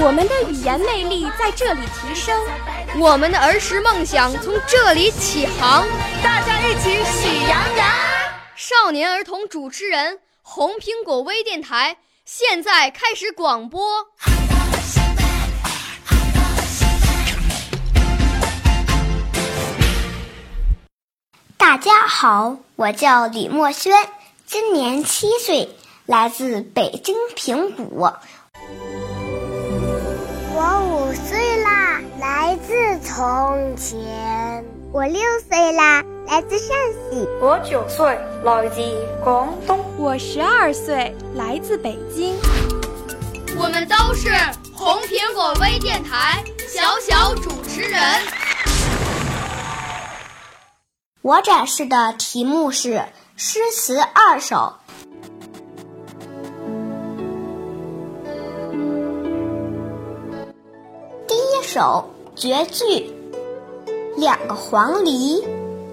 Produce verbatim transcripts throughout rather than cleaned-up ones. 我们的语言魅力在这里提升，我们的儿时梦想从这里起航。大家一起喜羊羊。少年儿童主持人，红苹果微电台现在开始广播。大家好，我叫李墨轩，今年七岁，来自北京平谷。我五岁啦，来自从前。我六岁啦，来自陕西。我九岁，来自广东。我十二岁，来自北京。我们都是红苹果微电台小小主持人。我展示的题目是诗词二首。第一首绝句，两个黄鹂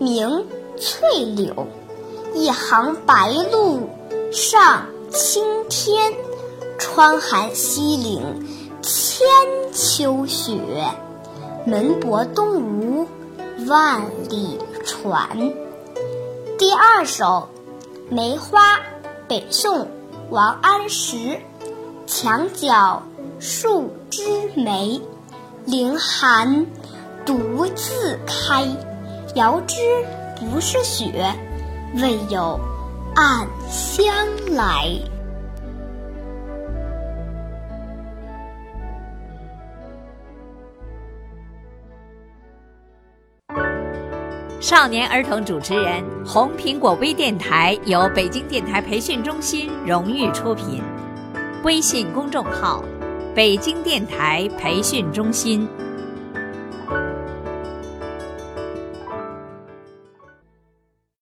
鸣翠柳，一行白鹭上青天，窗含西岭千秋雪，门泊东吴万里船。第二首梅花，北宋王安石，墙角数枝梅，凌寒独自开，遥知不是雪，为有暗香来。少年儿童主持人，红苹果微电台由北京电台培训中心荣誉出品，微信公众号北京电台培训中心。